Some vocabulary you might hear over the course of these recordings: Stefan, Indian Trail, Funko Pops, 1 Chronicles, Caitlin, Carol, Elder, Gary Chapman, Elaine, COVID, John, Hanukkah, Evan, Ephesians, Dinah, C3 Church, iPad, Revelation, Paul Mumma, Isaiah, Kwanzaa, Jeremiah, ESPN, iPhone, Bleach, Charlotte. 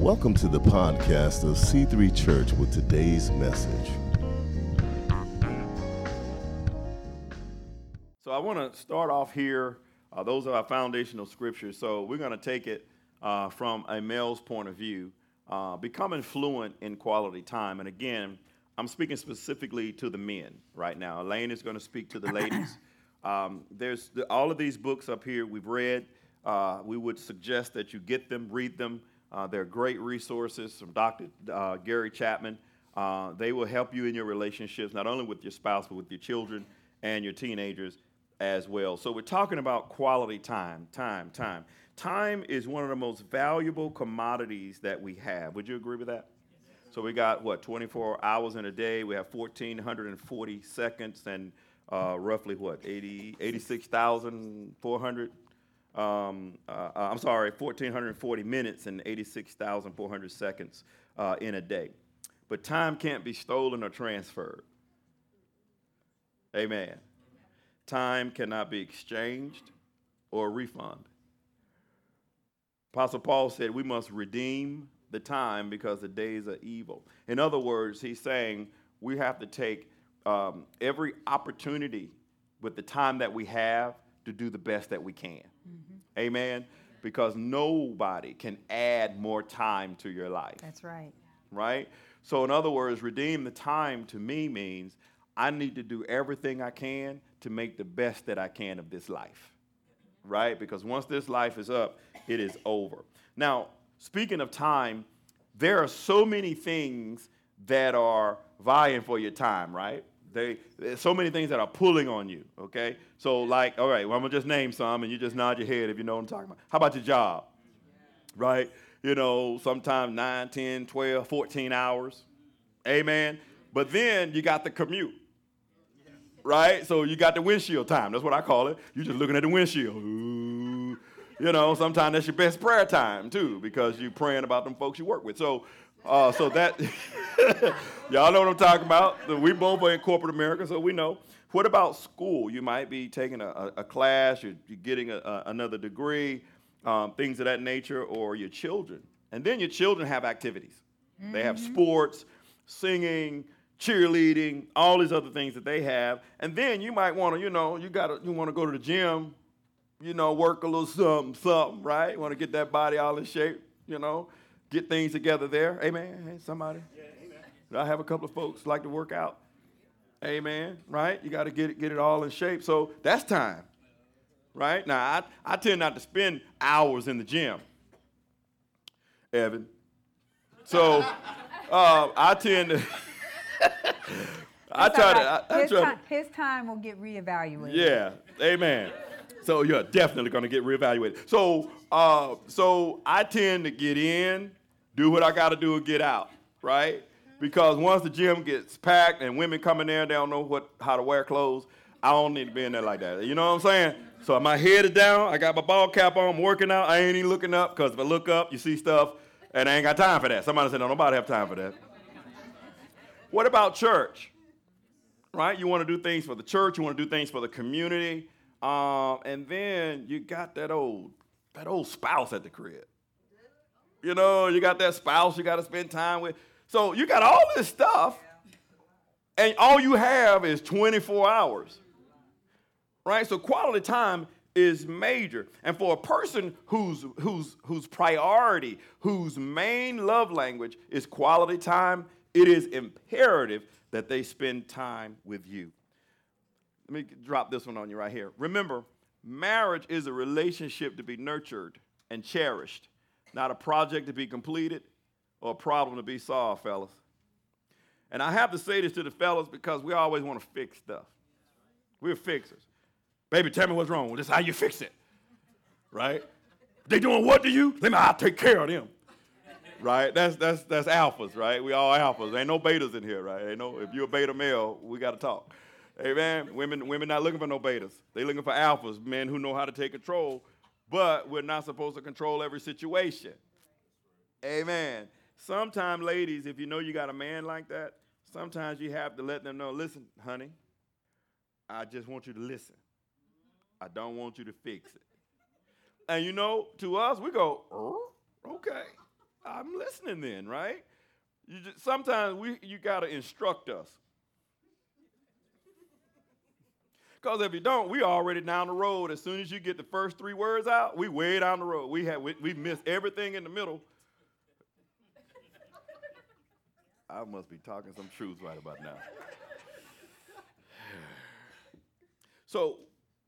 Welcome to the podcast of C3 Church with today's message. So I want to start off here. Those are our foundational scriptures. So we're going to take it from a male's point of view. Becoming fluent in quality time. And again, I'm speaking specifically to the men right now. Elaine is going to speak to the ladies. All of these books up here we've read. We would suggest that you get them, read them. They're great resources from Dr. Gary Chapman. They will help you in your relationships, not only with your spouse, but with your children and your teenagers as well. So we're talking about quality time, time. Time is one of the most valuable commodities that we have. Would you agree with that? Yes. So we got, 24 hours in a day. We have 1,440 seconds and roughly, 86,400? 1,440 minutes and 86,400 seconds in a day. But time can't be stolen or transferred. Amen. Time cannot be exchanged or refunded. Apostle Paul said we must redeem the time because the days are evil. In other words, he's saying we have to take every opportunity with the time that we have to do the best that we can. Mm-hmm. Amen? Because nobody can add more time to your life. That's right. Right? So in other words, redeem the time to me means I need to do everything I can to make the best that I can of this life. Right? Because once this life is up, it is over. Now, speaking of time, there are so many things that are vying for your time, right? There's so many things that are pulling on you, okay? So like, all right, well, I'm going to just name some, and you just nod your head if you know what I'm talking about. How about your job, right? You know, sometimes 9, 10, 12, 14 hours, amen? But then you got the commute. Right? So you got the windshield time. That's what I call it. You're just looking at the windshield. Ooh. You know, sometimes that's your best prayer time, too, because you're praying about them folks you work with. So that, y'all know what I'm talking about. We both are in corporate America, so we know. What about school? You might be taking a class, you're getting another degree, things of that nature, or your children. And then your children have activities. Mm-hmm. They have sports, singing, cheerleading, all these other things that they have. And then you might want to, you want to go to the gym, work a little something, right? You want to get that body all in shape, get things together there. Amen. Hey, somebody. Yeah, amen. I have a couple of folks like to work out. Amen. Right? You got to get it all in shape. So that's time. Right? Now, I tend not to spend hours in the gym, Evan. So I tend to... His time will get reevaluated. Yeah, amen. So you're definitely going to get reevaluated. So I tend to get in, do what I got to do, and get out, right? Because once the gym gets packed and women come in there, they don't know how to wear clothes. I don't need to be in there like that. You know what I'm saying? So my head is down. I got my ball cap on. I'm working out. I ain't even looking up because if I look up, you see stuff, and I ain't got time for that. Somebody said, no, nobody have time for that. What about church, right? You want to do things for the church. You want to do things for the community. And then you got that old spouse at the crib. You got that spouse you got to spend time with. So you got all this stuff, and all you have is 24 hours, right? So quality time is major. And for a person whose priority, whose main love language is quality time, it is imperative that they spend time with you. Let me drop this one on you right here. Remember, marriage is a relationship to be nurtured and cherished, not a project to be completed or a problem to be solved, fellas. And I have to say this to the fellas because we always want to fix stuff. We're fixers. Baby, tell me what's wrong. Well, this is how you fix it, right? They doing what to you? I'll take care of them. Right? That's alphas, right? We all alphas. Ain't no betas in here, right? If you're a beta male, we got to talk. Amen. Women not looking for no betas. They looking for alphas, men who know how to take control, but we're not supposed to control every situation. Amen. Sometimes, ladies, if you know you got a man like that, sometimes you have to let them know, listen, honey, I just want you to listen. I don't want you to fix it. And to us, we go, okay. I'm listening then, right? Sometimes you got to instruct us. Because if you don't, we already down the road. As soon as you get the first three words out, we way down the road. We missed everything in the middle. I must be talking some truth right about now. So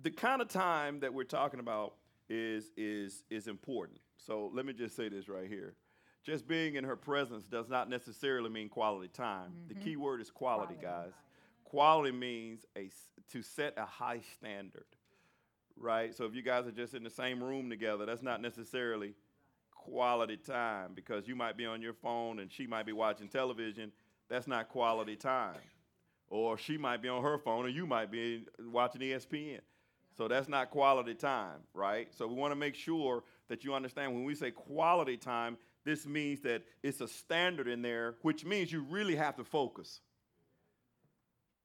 the kind of time that we're talking about is important. So let me just say this right here. Just being in her presence does not necessarily mean quality time. Mm-hmm. The key word is quality, guys. Quality means to set a high standard, right? So if you guys are just in the same room together, that's not necessarily quality time, because you might be on your phone and she might be watching television. That's not quality time. Or she might be on her phone and you might be watching ESPN. So that's not quality time, right? So we want to make sure that you understand when we say quality time, this means that it's a standard in there, which means you really have to focus.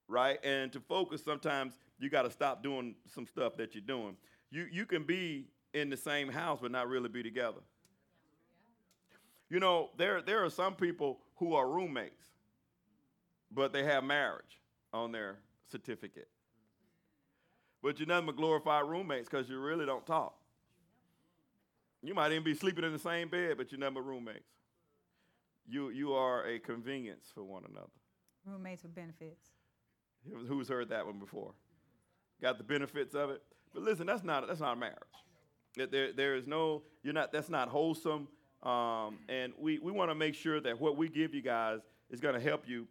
Right? And to focus, sometimes you got to stop doing some stuff that you're doing. You can be in the same house but not really be together. You know, there are some people who are roommates, but they have marriage on their certificate. But you're nothing but glorified roommates because you really don't talk. You might even be sleeping in the same bed, but you're nothing but roommates. You are a convenience for one another. Roommates with benefits. Who's heard that one before? Got the benefits of it, but listen, that's not marriage. There is no, you're not. That's not wholesome. And we want to make sure that what we give you guys is going to help you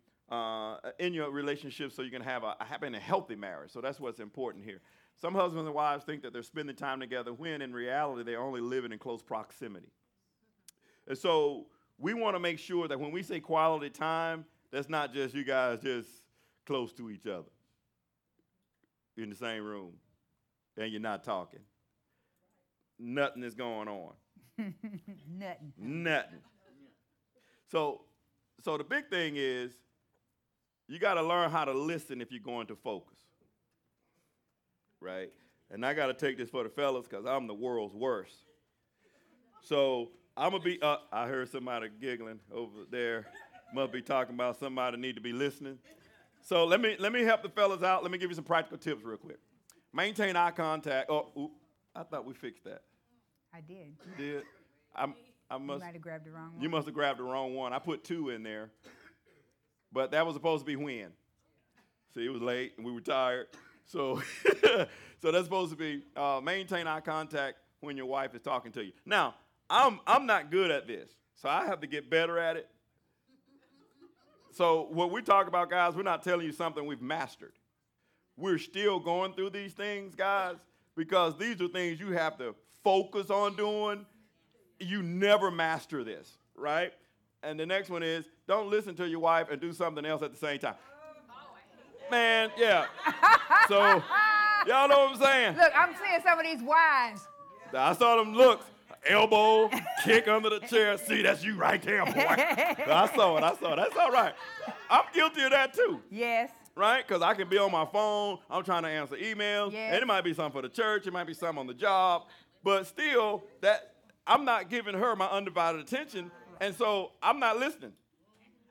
in your relationship, so you can have a happy and a healthy marriage. So that's what's important here. Some husbands and wives think that they're spending time together when, in reality, they're only living in close proximity. And so we want to make sure that when we say quality time, that's not just you guys just close to each other in the same room, and you're not talking. Nothing is going on. Nothing. So the big thing is you got to learn how to listen if you're going to focus, right? And I got to take this for the fellas because I'm the world's worst. So I'm going to be up. I heard somebody giggling over there. Must be talking about somebody need to be listening. So let me help the fellas out. Let me give you some practical tips real quick. Maintain eye contact. Oh, ooh, I thought we fixed that. I did. You did? I must. You might have grabbed the wrong one. You must have grabbed the wrong one. I put two in there, but that was supposed to be when. See, it was late and we were tired, so so that's supposed to be maintain eye contact when your wife is talking to you. Now, I'm not good at this, so I have to get better at it. So what we talk about, guys, we're not telling you something we've mastered. We're still going through these things, guys, because these are things you have to focus on doing. You never master this, right? And the next one is don't listen to your wife and do something else at the same time. Man, yeah. So y'all know what I'm saying? Look, I'm seeing some of these wives. I saw them looks. Elbow, kick under the chair. See, that's you right there, boy. I saw it. That's all right. I'm guilty of that, too. Yes. Right? Because I can be on my phone. I'm trying to answer emails. Yes. And it might be something for the church. It might be something on the job. But still, that I'm not giving her my undivided attention. And so I'm not listening.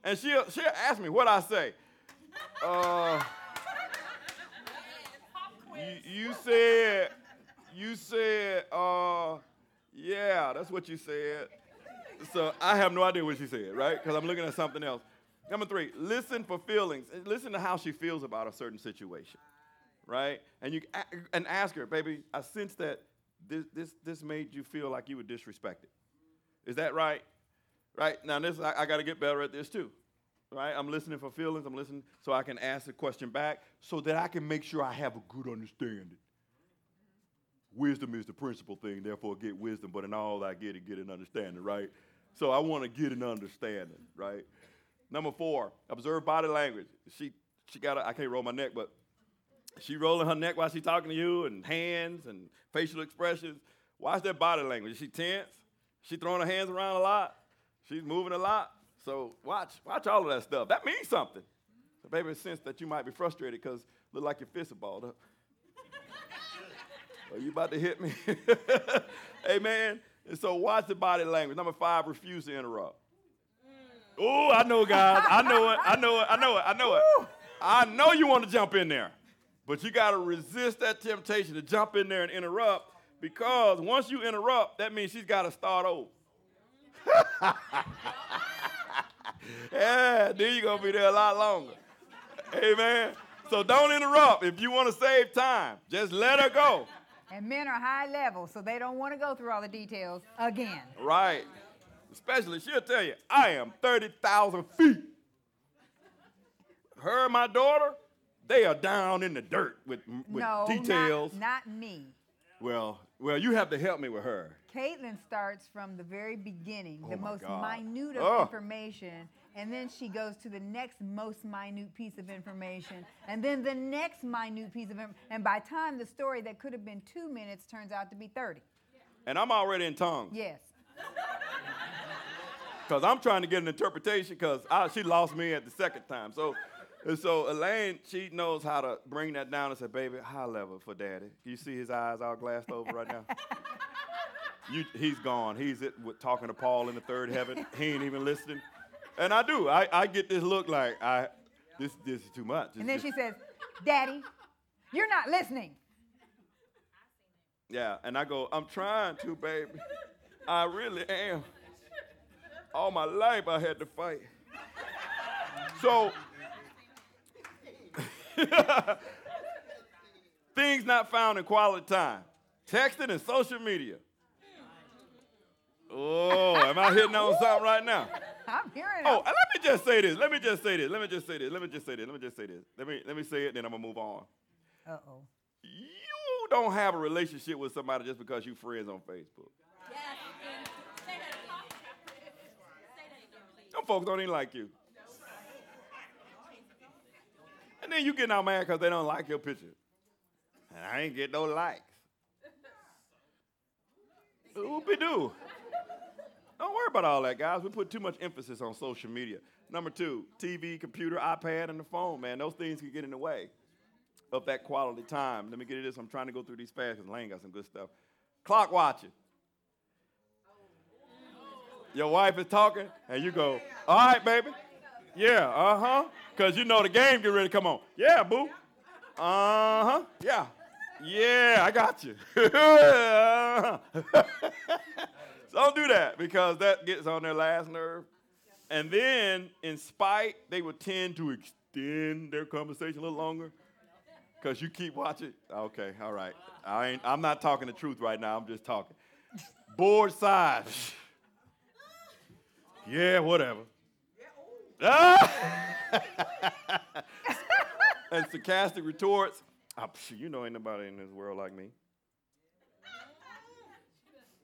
And she'll ask me what I say. You said, yeah, that's what you said. So I have no idea what she said, right? Because I'm looking at something else. Number three, listen for feelings. Listen to how she feels about a certain situation, right? And you ask her, baby, I sense that this made you feel like you were disrespected. Is that right? Right? Now, this I got to get better at this too, right? I'm listening for feelings. I'm listening so I can ask the question back so that I can make sure I have a good understanding. Wisdom is the principal thing, therefore get wisdom, but in all I get an understanding, right? So I want to get an understanding, right? Number four, observe body language. She got I can't roll my neck, but she rolling her neck while she's talking to you, and hands and facial expressions. Watch that body language. Is she tense? She throwing her hands around a lot? She's moving a lot? So watch all of that stuff. That means something. So baby, sense that you might be frustrated because look like your fist is balled up. Are you about to hit me? Amen. And so watch the body language. Number 5, refuse to interrupt. Oh, I know, guys. I know it. I know you want to jump in there, but you got to resist that temptation to jump in there and interrupt, because once you interrupt, that means she's got to start over. Yeah, then you're going to be there a lot longer. Amen. So don't interrupt. If you want to save time, just let her go. And men are high level, so they don't want to go through all the details again. Right. Especially, she'll tell you, I am 30,000 feet. Her and my daughter, they are down in the dirt with details. No, not me. Well, you have to help me with her. Caitlin starts from the very beginning, minute of information, and then she goes to the next most minute piece of information, and then the next minute piece of information. And by the time the story that could have been 2 minutes turns out to be 30. And I'm already in tongues. Yes. Because I'm trying to get an interpretation, because she lost me at the second time. So Elaine, she knows how to bring that down and say, baby, high level for daddy. You see his eyes all glassed over right now? He's gone. He's talking to Paul in the third heaven. He ain't even listening. And I do. I get this look like, this is too much. And then she says, daddy, you're not listening. Yeah, and I go, I'm trying to, baby. I really am. All my life I had to fight. So, things not found in quality time. Texting and social media. Oh, am I hitting on something right now? I'm hearing it. Oh, let me just say this. Let me say it, then I'm going to move on. Uh-oh. You don't have a relationship with somebody just because you're friends on Facebook. Yeah. Some folks don't even like you. And then you getting all mad because they don't like your picture. And I ain't get no likes. Oopie-doo. Don't worry about all that, guys. We put too much emphasis on social media. Number 2, TV, computer, iPad, and the phone, man. Those things can get in the way of that quality time. Let me get to this. I'm trying to go through these fast because Lane got some good stuff. Clock watching. Your wife is talking, and you go, all right, baby. Yeah, uh-huh. Because you know the game get ready to come on. Yeah, boo. Uh-huh. Yeah. Yeah, I got you. So don't do that, because that gets on their last nerve. And then, in spite, they will tend to extend their conversation a little longer because you keep watching. Okay, all right. I'm not talking the truth right now. I'm just talking. Board side. Yeah, whatever. And sarcastic retorts. Oh, you know, ain't nobody in this world like me.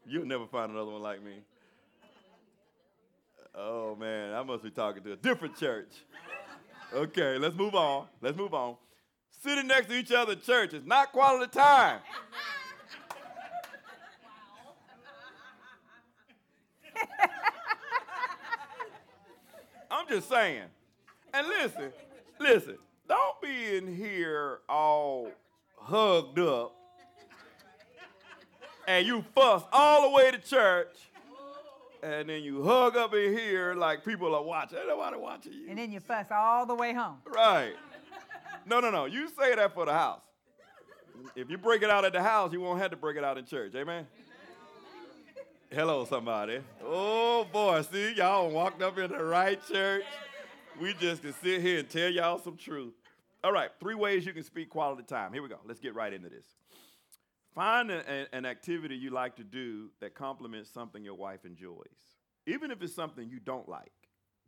You'll never find another one like me. Oh, man, I must be talking to a different church. Okay, let's move on. Sitting next to each other in church is not quality time. I'm just saying. And listen, don't be in here all hugged up and you fuss all the way to church and then you hug up in here like people are watching. Ain't nobody watching you. And then you fuss all the way home. Right. No. You say that for the house. If you break it out at the house, you won't have to break it out in church. Amen? Hello, somebody. Oh, boy. See, y'all walked up in the right church. We just can sit here and tell y'all some truth. All right, 3 ways you can speak quality time. Here we go. Let's get right into this. Find an activity you like to do that complements something your wife enjoys, even if it's something you don't like,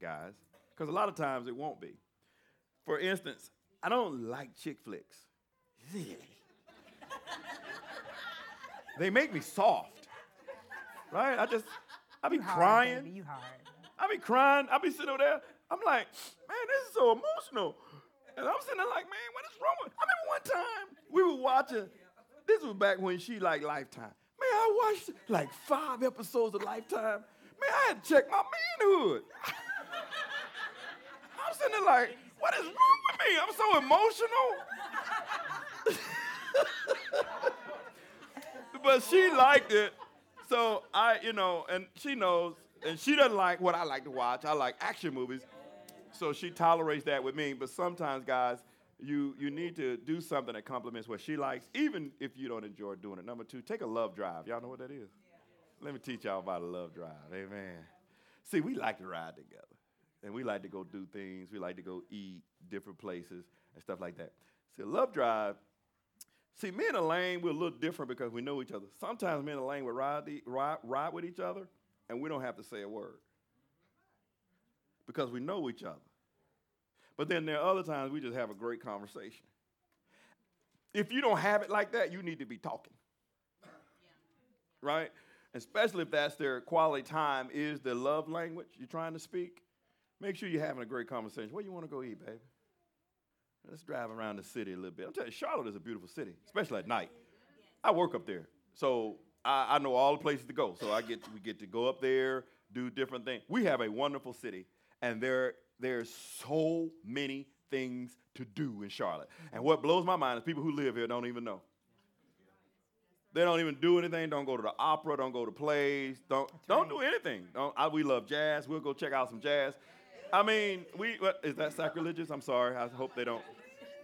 guys, because a lot of times it won't be. For instance, I don't like chick flicks. They make me soft. Right? I be crying. Baby, you hard. I be crying. I be sitting over there. I'm like, man, this is so emotional. And I'm sitting there like, man, what is wrong with me? I remember one time we were watching. This was back when she liked Lifetime. Man, I watched like 5 episodes of Lifetime. Man, I had to check my manhood. I'm sitting there like, what is wrong with me? I'm so emotional. But she liked it. so I, you know, and she knows, and she doesn't like what I like to watch. I like action movies. So she tolerates that with me. But sometimes, guys, you need to do something that complements what she likes, even if you don't enjoy doing it. Number 2, take a love drive. Y'all know what that is? Yeah. Let me teach y'all about a love drive. Amen. See, we like to ride together. And we like to go do things. We like to go eat different places and stuff like that. See, a love drive. See, me and Elaine, we're a little different because we know each other. Sometimes me and Elaine would ride with each other, and we don't have to say a word because we know each other. But then there are other times we just have a great conversation. If you don't have it like that, you need to be talking, right? Especially if that's their quality time is their love language you're trying to speak. Make sure you're having a great conversation. Where you want to go eat, baby? Let's drive around the city a little bit. I'm telling you, Charlotte is a beautiful city, especially at night. I work up there, so I know all the places to go. So we get to go up there, do different things. We have a wonderful city, and there's so many things to do in Charlotte. And what blows my mind is people who live here don't even know. They don't even do anything. Don't go to the opera. Don't go to plays. Don't do anything. We love jazz. We'll go check out some jazz. I mean, is that sacrilegious? I'm sorry. I hope they don't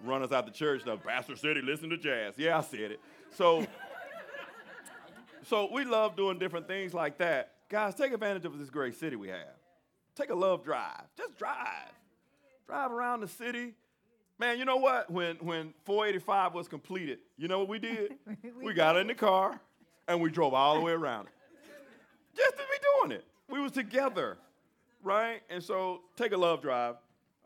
run us out the church. No, Pastor City, listen to jazz. Yeah, I said it. So we love doing different things like that. Guys, take advantage of this great city we have. Take a love drive. Just drive. Drive around the city. Man, you know what? When 485 was completed, you know what we did? We got in the car, and we drove all the way around it. Just to be doing it. We was together. Right? And so take a love drive.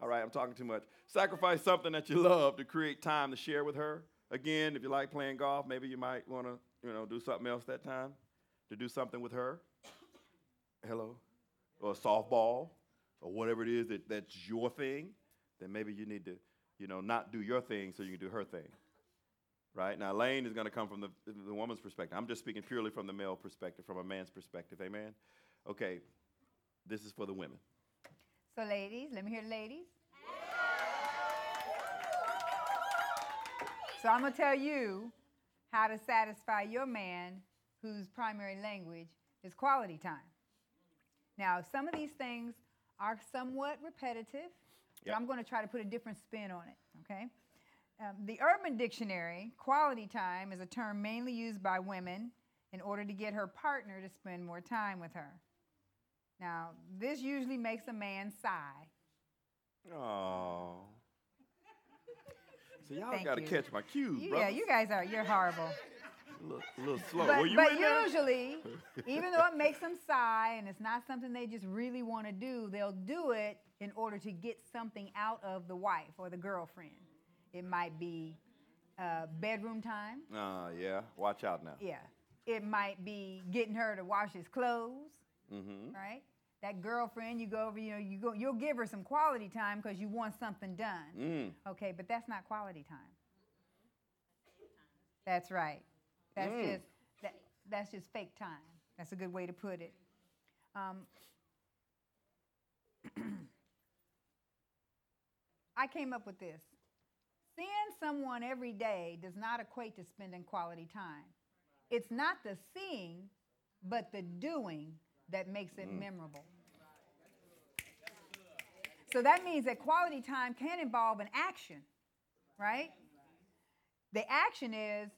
All right, I'm talking too much. Sacrifice something that you love to create time to share with her. Again, if you like playing golf, maybe you might want to, do something else that time to do something with her. Hello? Or softball or whatever it is that's your thing. Then maybe you need to, not do your thing so you can do her thing. Right? Now, Elaine is going to come from the woman's perspective. I'm just speaking purely from the male perspective, from a man's perspective. Amen? Okay. This is for the women. So, ladies, let me hear the ladies. So, I'm going to tell you how to satisfy your man whose primary language is quality time. Now, some of these things are somewhat repetitive, but I'm going to try to put a different spin on it, okay? The Urban Dictionary, quality time is a term mainly used by women in order to get her partner to spend more time with her. Now, this usually makes a man sigh. Oh. So y'all got to catch my cues, bro. Yeah, you guys are. You're horrible. A little slow. But, usually, even though it makes them sigh and it's not something they just really want to do, they'll do it in order to get something out of the wife or the girlfriend. It might be bedroom time. Yeah. Watch out now. Yeah. It might be getting her to wash his clothes. Mm-hmm. Right? That girlfriend, you go over, you'll give her some quality time because you want something done. Okay, but that's not quality time. That's right. That's just fake time. That's a good way to put it. I came up with this. Seeing someone every day does not equate to spending quality time. It's not the seeing, but the doing that makes it memorable. So that means that quality time can involve an action, right? The action is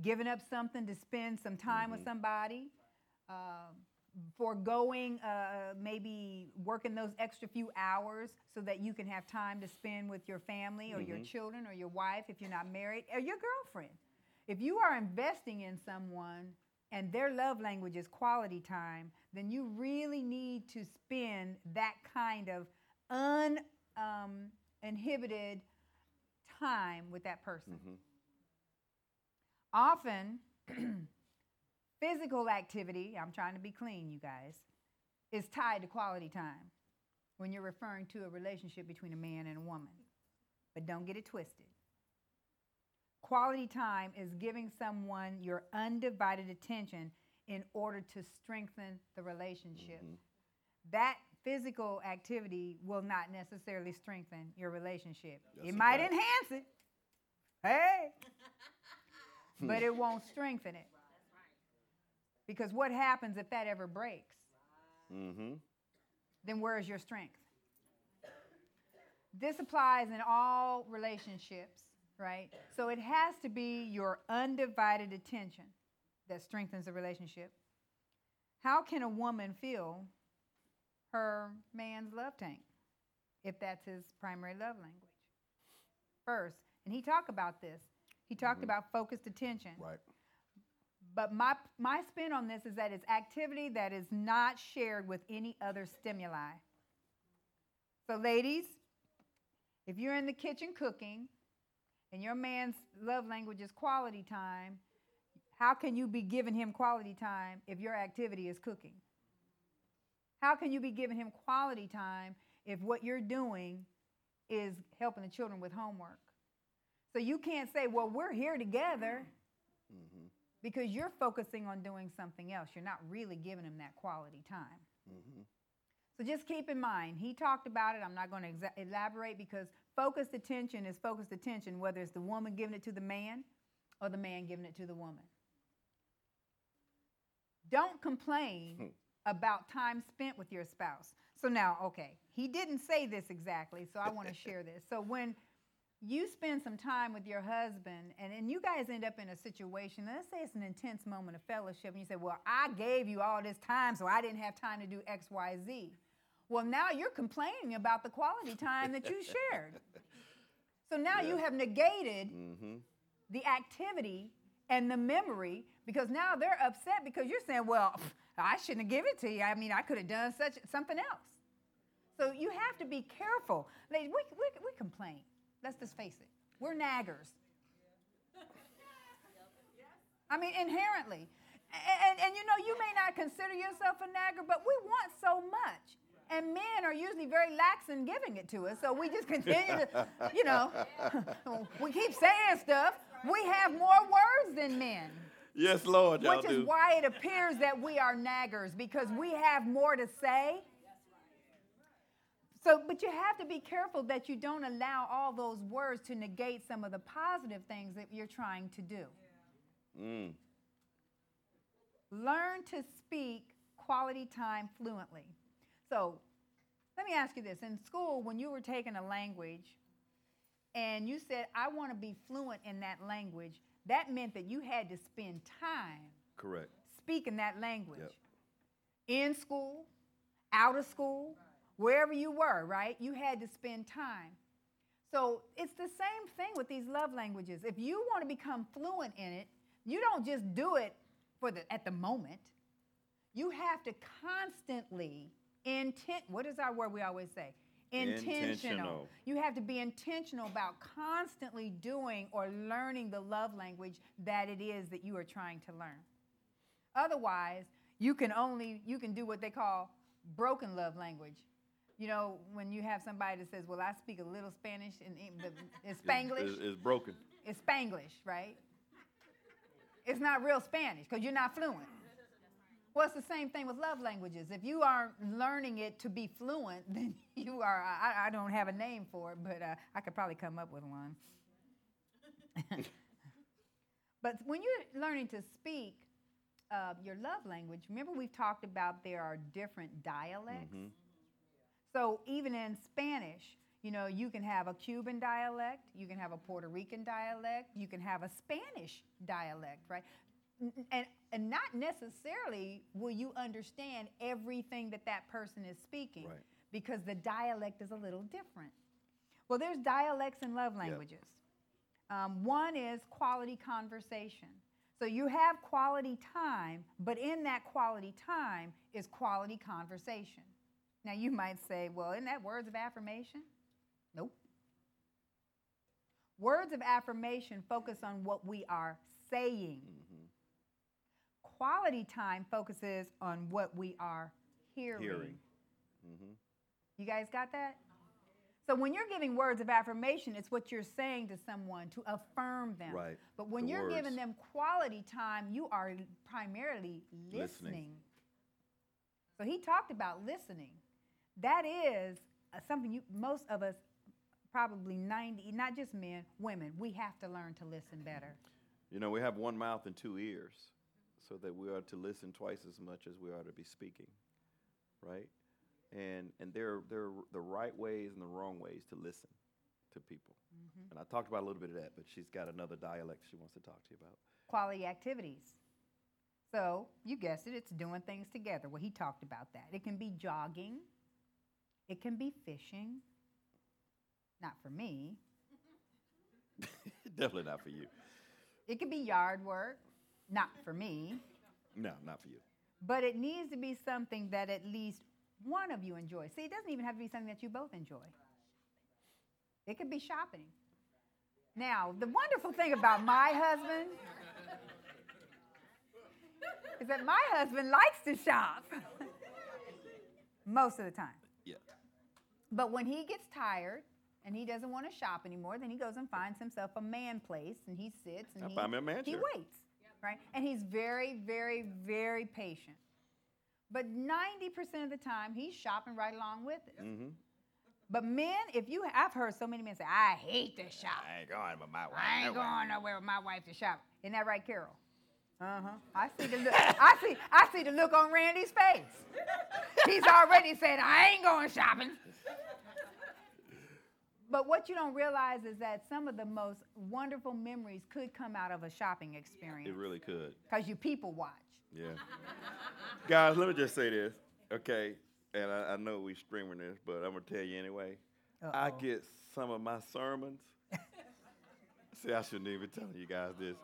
giving up something to spend some time with somebody, foregoing maybe working those extra few hours so that you can have time to spend with your family or your children or your wife if you're not married, or your girlfriend. If you are investing in someone and their love language is quality time, then you really need to spend that kind of uninhibited time with that person. Often, physical activity, I'm trying to be clean, you guys, is tied to quality time when you're referring to a relationship between a man and a woman. But don't get it twisted. Quality time is giving someone your undivided attention in order to strengthen the relationship. That physical activity will not necessarily strengthen your relationship. That's it might enhance it, hey, but it won't strengthen it. Because what happens if that ever breaks? Mm-hmm. Then where is your strength? This applies in all relationships, right? So it has to be your undivided attention that strengthens a relationship. How can a woman feel her man's love tank if that's his primary love language? First, and he talked about this. He talked about focused attention. Right. But my spin on this is that it's activity that is not shared with any other stimuli. So ladies, if you're in the kitchen cooking and your man's love language is quality time, how can you be giving him quality time if your activity is cooking? How can you be giving him quality time if what you're doing is helping the children with homework? So you can't say, well, we're here together. Mm-hmm. Because you're focusing on doing something else. You're not really giving him that quality time. Mm-hmm. So just keep in mind, he talked about it. I'm not going to elaborate because focused attention is focused attention, whether it's the woman giving it to the man or the man giving it to the woman. Don't complain about time spent with your spouse. So now, okay, he didn't say this exactly, so I want to share this. So when you spend some time with your husband, and you guys end up in a situation, let's say it's an intense moment of fellowship, and you say, well, I gave you all this time, so I didn't have time to do X, Y, Z. Well, now you're complaining about the quality time that you shared. So now you have negated the activity and the memory, because now they're upset because you're saying, well, I shouldn't have given it to you. I mean, I could have done something else. So you have to be careful. Ladies, we complain. Let's just face it. We're naggers. I mean, inherently. And you know, you may not consider yourself a nagger, but we want so much. And men are usually very lax in giving it to us, so we just continue to, you know, we keep saying stuff. We have more words than men. Yes, Lord, y'all do. Which is why it appears that we are naggers, because we have more to say. So, but you have to be careful that you don't allow all those words to negate some of the positive things that you're trying to do. Yeah. Mm. Learn to speak quality time fluently. So, let me ask you this. In school, when you were taking a language and you said, I want to be fluent in that language, that meant that you had to spend time speaking that language. Yep. In school, out of school. Wherever you were, right, you had to spend time. So it's the same thing with these love languages. If you want to become fluent in it, you don't just do it at the moment. You have to constantly what is our word we always say? Intentional. You have to be intentional about constantly doing or learning the love language that it is that you are trying to learn. Otherwise, you can do what they call broken love language. You know, when you have somebody that says, well, I speak a little Spanish, and it's Spanglish. It's broken. It's Spanglish, right? It's not real Spanish because you're not fluent. Well, it's the same thing with love languages. If you aren't learning it to be fluent, then you are, I don't have a name for it, but I could probably come up with one. But when you're learning to speak your love language, remember we've talked about there are different dialects. Mm-hmm. So even in Spanish, you know, you can have a Cuban dialect, you can have a Puerto Rican dialect, you can have a Spanish dialect, right? And not necessarily will you understand everything that person is speaking, right, because the dialect is a little different. Well, there's dialects in love languages. Yep. One is quality conversation. So you have quality time, but in that quality time is quality conversation. Now, you might say, well, isn't that words of affirmation? Nope. Words of affirmation focus on what we are saying. Mm-hmm. Quality time focuses on what we are hearing. Mm-hmm. You guys got that? So when you're giving words of affirmation, it's what you're saying to someone to affirm them. Right. But when you're giving them quality time, you are primarily listening. So he talked about listening. That is something most of us, probably 90, not just men, women, we have to learn to listen better. You know, we have one mouth and two ears. so that we are to listen twice as much as we are to be speaking, right? And there are the right ways and the wrong ways to listen to people. Mm-hmm. And I talked about a little bit of that, but she's got another dialect she wants to talk to you about. Quality activities. So you guessed it, it's doing things together. Well, he talked about that. It can be jogging. It can be fishing. Not for me. Definitely not for you. It can be yard work. Not for me. No, not for you. But it needs to be something that at least one of you enjoys. See, it doesn't even have to be something that you both enjoy. It could be shopping. Now, the wonderful thing about my husband is that my husband likes to shop most of the time. Yeah. But when he gets tired and he doesn't want to shop anymore, then he goes and finds himself a man place, and he sits and he waits, right? And he's very, very, very patient. But 90% of the time, he's shopping right along with it. Mm-hmm. But men, I've heard so many men say, I hate to shop. I ain't going with my wife. I ain't going nowhere with my wife to shop. Isn't that right, Carol? Uh-huh. I see the look. I see the look on Randy's face. He's already said, I ain't going shopping. But what you don't realize is that some of the most wonderful memories could come out of a shopping experience. It really could. Because you people watch. Yeah. Guys, let me just say this, okay? And I know we're streaming this, but I'm going to tell you anyway. Uh-oh. I get some of my sermons. See, I shouldn't even tell you guys this.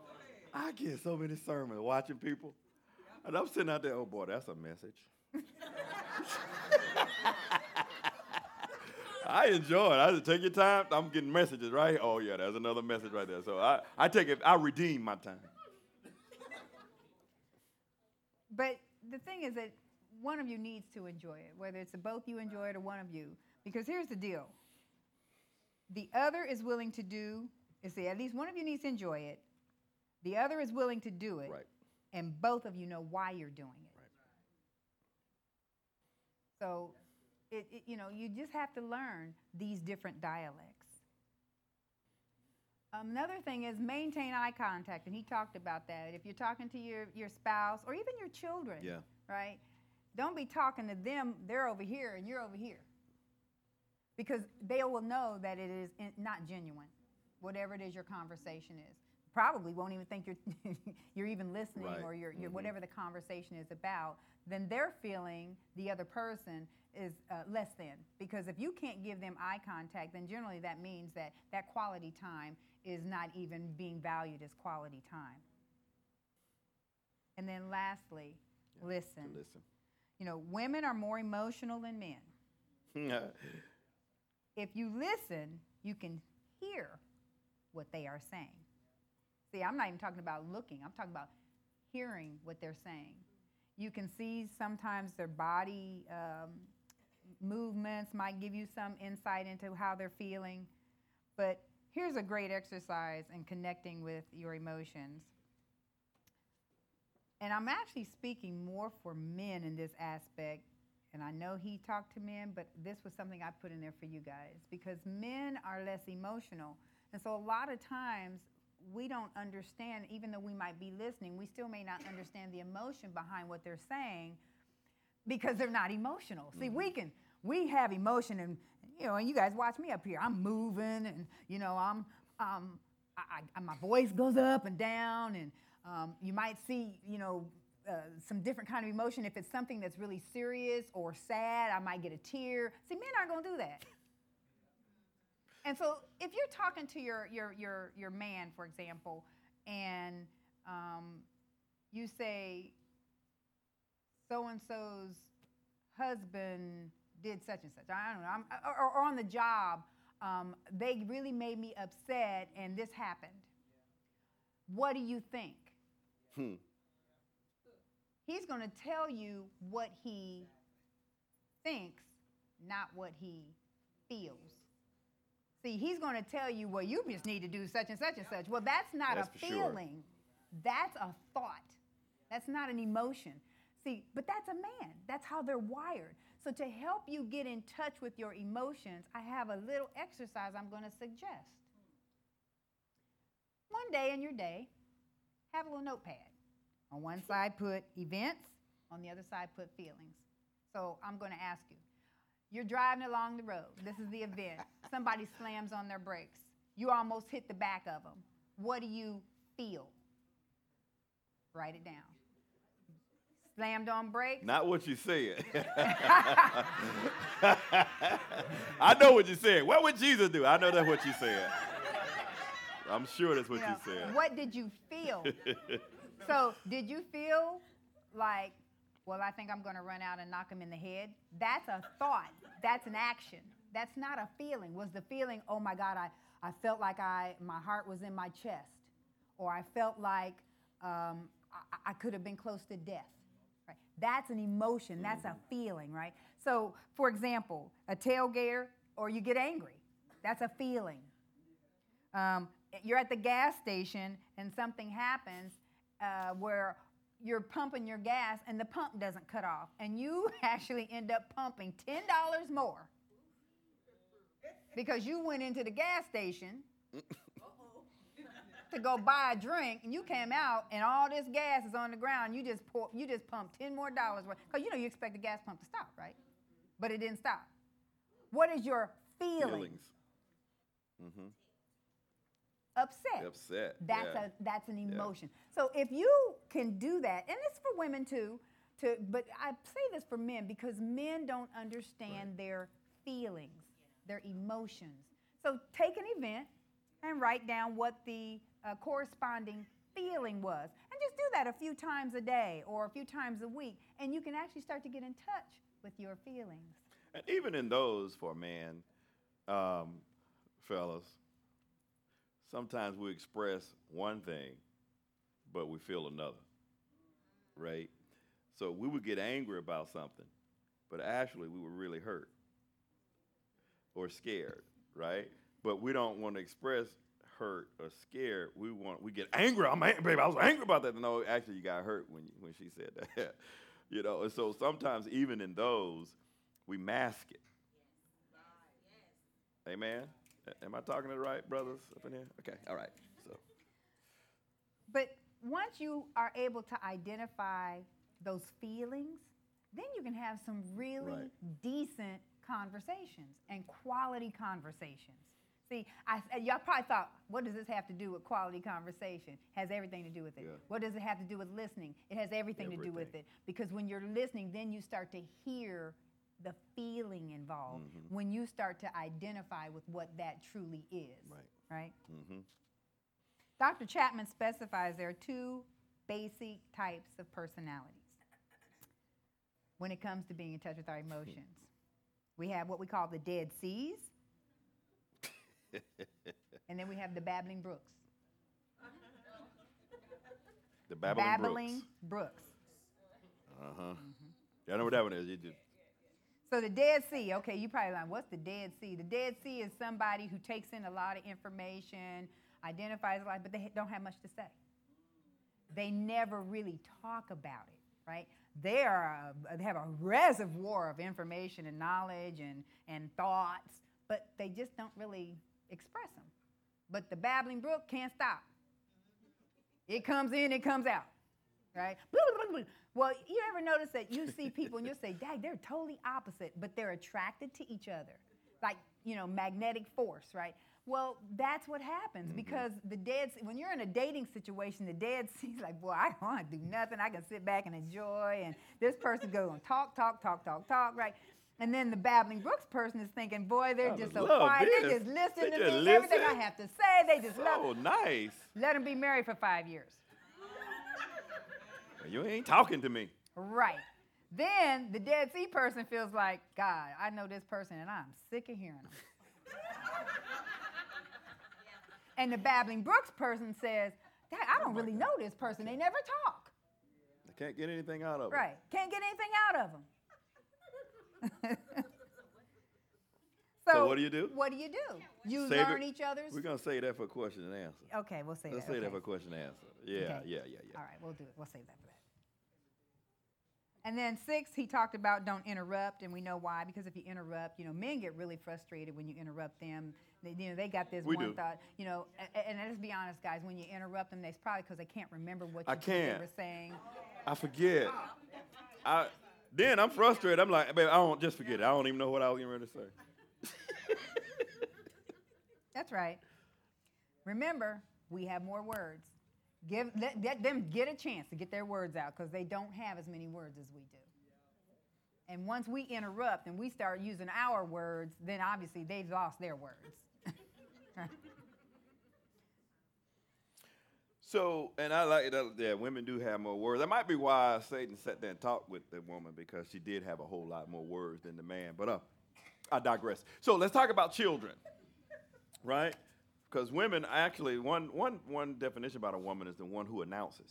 I get so many sermons watching people. And I'm sitting out there, oh, boy, that's a message. I enjoy it. I just take your time. I'm getting messages, right? Oh, yeah, there's another message right there. So I take it. I redeem my time. But the thing is that one of you needs to enjoy it, whether it's both you enjoy it or one of you. Because here's the deal. The other is willing to do, at least one of you needs to enjoy it. The other is willing to do it. Right. And both of you know why you're doing it. Right. So, you just have to learn these different dialects. Another thing is maintain eye contact, and he talked about that. If you're talking to your spouse or even your children, yeah, right? Don't be talking to them, they're over here and you're over here. Because they will know that it is not genuine, whatever it is your conversation is. Probably won't even think you're even listening, right, or you're mm-hmm, whatever the conversation is about. Then they're feeling the other person is less than. Because if you can't give them eye contact, then generally that means that quality time is not even being valued as quality time. And then lastly, listen. Women are more emotional than men. If you listen, you can hear what they are saying. See, I'm not even talking about looking. I'm talking about hearing what they're saying. You can see sometimes their body movements might give you some insight into how they're feeling. But here's a great exercise in connecting with your emotions. And I'm actually speaking more for men in this aspect. And I know he talked to men, but this was something I put in there for you guys. Because men are less emotional. And so a lot of times, we don't understand, even though we might be listening, we still may not understand the emotion behind what they're saying because they're not emotional. See, mm-hmm, we have emotion, and and you guys watch me up here. I'm moving, and I my voice goes up and down, and you might see, some different kind of emotion. If it's something that's really serious or sad, I might get a tear. See, men aren't gonna do that. And so if you're talking to your man, for example, and you say, so-and-so's husband did such and such, I don't know, or on the job, they really made me upset and this happened. What do you think? He's going to tell you what he thinks, not what he feels. See, he's going to tell you, well, you just need to do such and such and such. Well, that's not a feeling. Sure. That's a thought. That's not an emotion. See, but that's a man. That's how they're wired. So to help you get in touch with your emotions, I have a little exercise I'm going to suggest. One day in your day, have a little notepad. On one side, put events. On the other side, put feelings. So I'm going to ask you. You're driving along the road. This is the event. Somebody slams on their brakes. You almost hit the back of them. What do you feel? Write it down. Slammed on brakes. Not what you said. I know what you said. What would Jesus do? I know that's what you said. I'm sure that's what you said. What did you feel? So did you feel like, well, I think I'm going to run out and knock him in the head? That's a thought. That's an action. That's not a feeling. Was the feeling, oh, my God, I felt like my heart was in my chest, or I felt like I could have been close to death. Right? That's an emotion. That's a feeling, right? So, for example, a tailgater or you get angry. That's a feeling. You're at the gas station and something happens where you're pumping your gas and the pump doesn't cut off, and you actually end up pumping $10 more because you went into the gas station to go buy a drink, and you came out and all this gas is on the ground. You just pumped $10 more worth, because you expect the gas pump to stop, right? But it didn't stop. What is your feelings? Mm-hmm. Upset. That's an emotion. Yeah. So if you can do that, and it's for women too, but I say this for men because men don't understand their feelings, their emotions. So take an event and write down what the corresponding feeling was. And just do that a few times a day or a few times a week, and you can actually start to get in touch with your feelings. And even in those, for men, fellas, sometimes we express one thing, but we feel another, right? So we would get angry about something, but actually we were really hurt or scared, right? But we don't want to express hurt or scared. We get angry. I'm angry, baby. I was angry about that. No, actually, you got hurt when she said that, And so sometimes even in those, we mask it. Amen. Am I talking to the right brothers up in here? Okay, all right. So, but once you are able to identify those feelings, then you can have some really decent conversations and quality conversations. See, y'all probably thought, what does this have to do with quality conversation? It has everything to do with it. Yeah. What does it have to do with listening? It has everything to do with it. Because when you're listening, then you start to hear the feeling involved, mm-hmm. when you start to identify with what that truly is, right? Mm-hmm. Dr. Chapman specifies there are two basic types of personalities when it comes to being in touch with our emotions. We have what we call the Dead Seas, and then we have the Babbling Brooks. The Babbling Brooks. Uh-huh. Mm-hmm. Y'all know what that one is. You do. So the Dead Sea, okay, you probably like, what's the Dead Sea? The Dead Sea is somebody who takes in a lot of information, identifies a lot, but they don't have much to say. They never really talk about it, right? They have a reservoir of information and knowledge and thoughts, but they just don't really express them. But the Babbling Brook can't stop. It comes in, it comes out, right? Well, you ever notice that you see people and you'll say, dang, they're totally opposite, but they're attracted to each other. Like, magnetic force, right? Well, that's what happens mm-hmm. because when you're in a dating situation, the Dead Sea's like, boy, I don't want to do nothing. I can sit back and enjoy. And this person goes on talk, right? And then the Babbling Brooks person is thinking, boy, they're just so quiet. This. They just listen to things, everything I have to say. They just love it. Oh, nice. Let them be married for 5 years. You ain't talking to me. Right. Then the Dead Sea person feels like, God, I know this person and I'm sick of hearing them. And the Babbling Brooks person says, I don't really know this person. They never talk. I can't get anything out of them. Right. Can't get anything out of them. So what do you do? You save learn it. Each other's. We're going to save that for question and answer. Okay, we'll save that. Let's save that for question and answer. Yeah, okay. All right, we'll do it. We'll save that for that. And then 6, he talked about don't interrupt, and we know why, because if you interrupt, men get really frustrated when you interrupt them. They got this thought, and let's be honest, guys, when you interrupt them, that's probably because they can't remember what you were saying. I forget. Then I'm frustrated. I'm like, babe, just forget it. I don't even know what I was getting ready to say. That's right. Remember, we have more words. Let them get a chance to get their words out, because they don't have as many words as we do. And once we interrupt and we start using our words, then obviously they've lost their words. So, and I like that women do have more words. That might be why Satan sat there and talked with the woman, because she did have a whole lot more words than the man. But I digress. So let's talk about children, right? Because women, actually, one definition about a woman is the one who announces,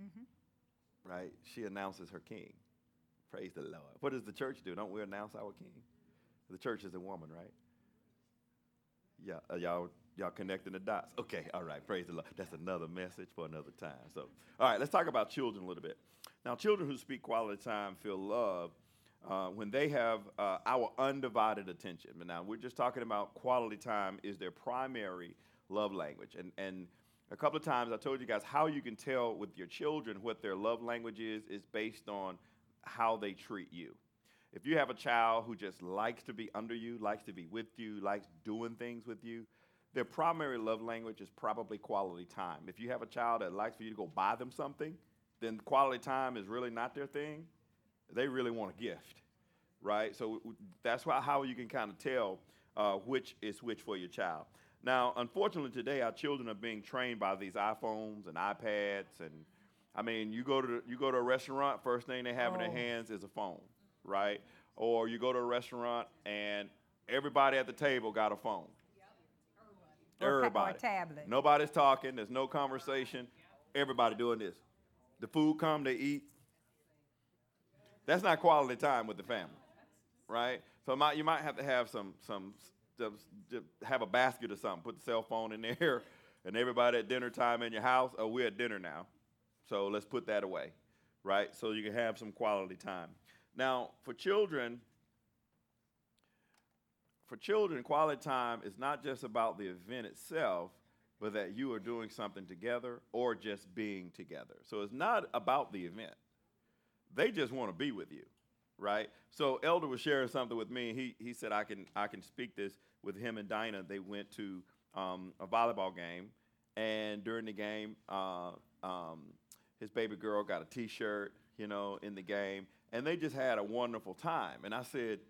mm-hmm. right? She announces her king. Praise the Lord. What does the church do? Don't we announce our king? The church is a woman, right? Yeah, y'all connecting the dots. Okay, all right, praise the Lord. That's another message for another time. So, all right, let's talk about children a little bit. Now, children who speak quality time feel loved when they have our undivided attention. Now, we're just talking about quality time is their primary love language. And a couple of times I told you guys how you can tell with your children what their love language is based on how they treat you. If you have a child who just likes to be under you, likes to be with you, likes doing things with you, their primary love language is probably quality time. If you have a child that likes for you to go buy them something, then quality time is really not their thing. They really want a gift, right? So that's how you can kind of tell which is which for your child. Now, unfortunately, today our children are being trained by these iPhones and iPads and you go to a restaurant, first thing they have in their hands is a phone, right? Or you go to a restaurant and everybody at the table got a phone. Yep. Everybody. Or a tablet. Nobody's talking. There's no conversation. Everybody doing this. The food come, they eat. That's not quality time with the family, right? So you might have to have just have a basket or something. Put the cell phone in there, and everybody at dinner time in your house. Oh, we're at dinner now. So let's put that away, right? So you can have some quality time. Now, for children, quality time is not just about the event itself, but that you are doing something together or just being together. So it's not about the event. They just want to be with you, right? So Elder was sharing something with me. He said I can speak this with him and Dinah. They went to a volleyball game, and during the game, his baby girl got a T-shirt, in the game, and they just had a wonderful time. And I said,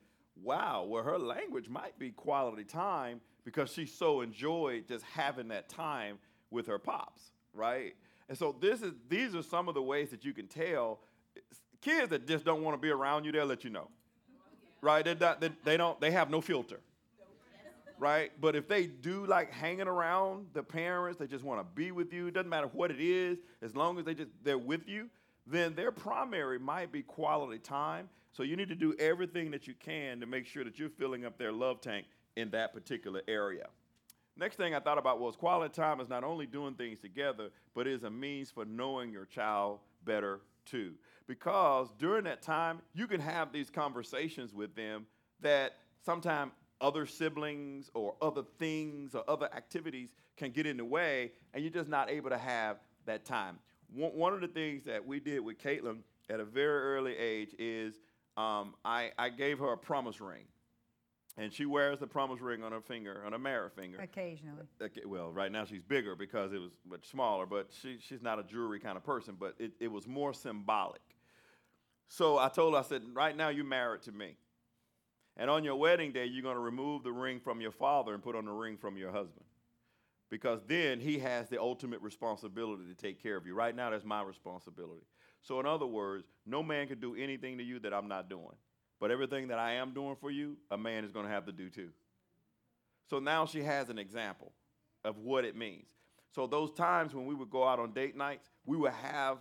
wow, well, her language might be quality time because she so enjoyed just having that time with her pops, right? And so these are some of the ways that you can tell kids that just don't want to be around you, they'll let you know, right? They have no filter, right? But if they do like hanging around the parents, they just want to be with you. It doesn't matter what it is, as long as they're with you, then their primary might be quality time. So you need to do everything that you can to make sure that you're filling up their love tank in that particular area. Next thing I thought about was quality time is not only doing things together, but is a means for knowing your child better too. Because during that time, you can have these conversations with them that sometimes other siblings or other things or other activities can get in the way, and you're just not able to have that time. One of the things that we did with Caitlin at a very early age is I gave her a promise ring, and she wears the promise ring on her finger, on her married finger. Occasionally. Well, right now she's bigger because it was much smaller, but she's not a jewelry kind of person, but it was more symbolic. So I told her, I said, right now you're married to me. And on your wedding day, you're going to remove the ring from your father and put on the ring from your husband, because then he has the ultimate responsibility to take care of you. Right now, that's my responsibility. So in other words, no man can do anything to you that I'm not doing. But everything that I am doing for you, a man is going to have to do too. So now she has an example of what it means. So those times when we would go out on date nights, we would have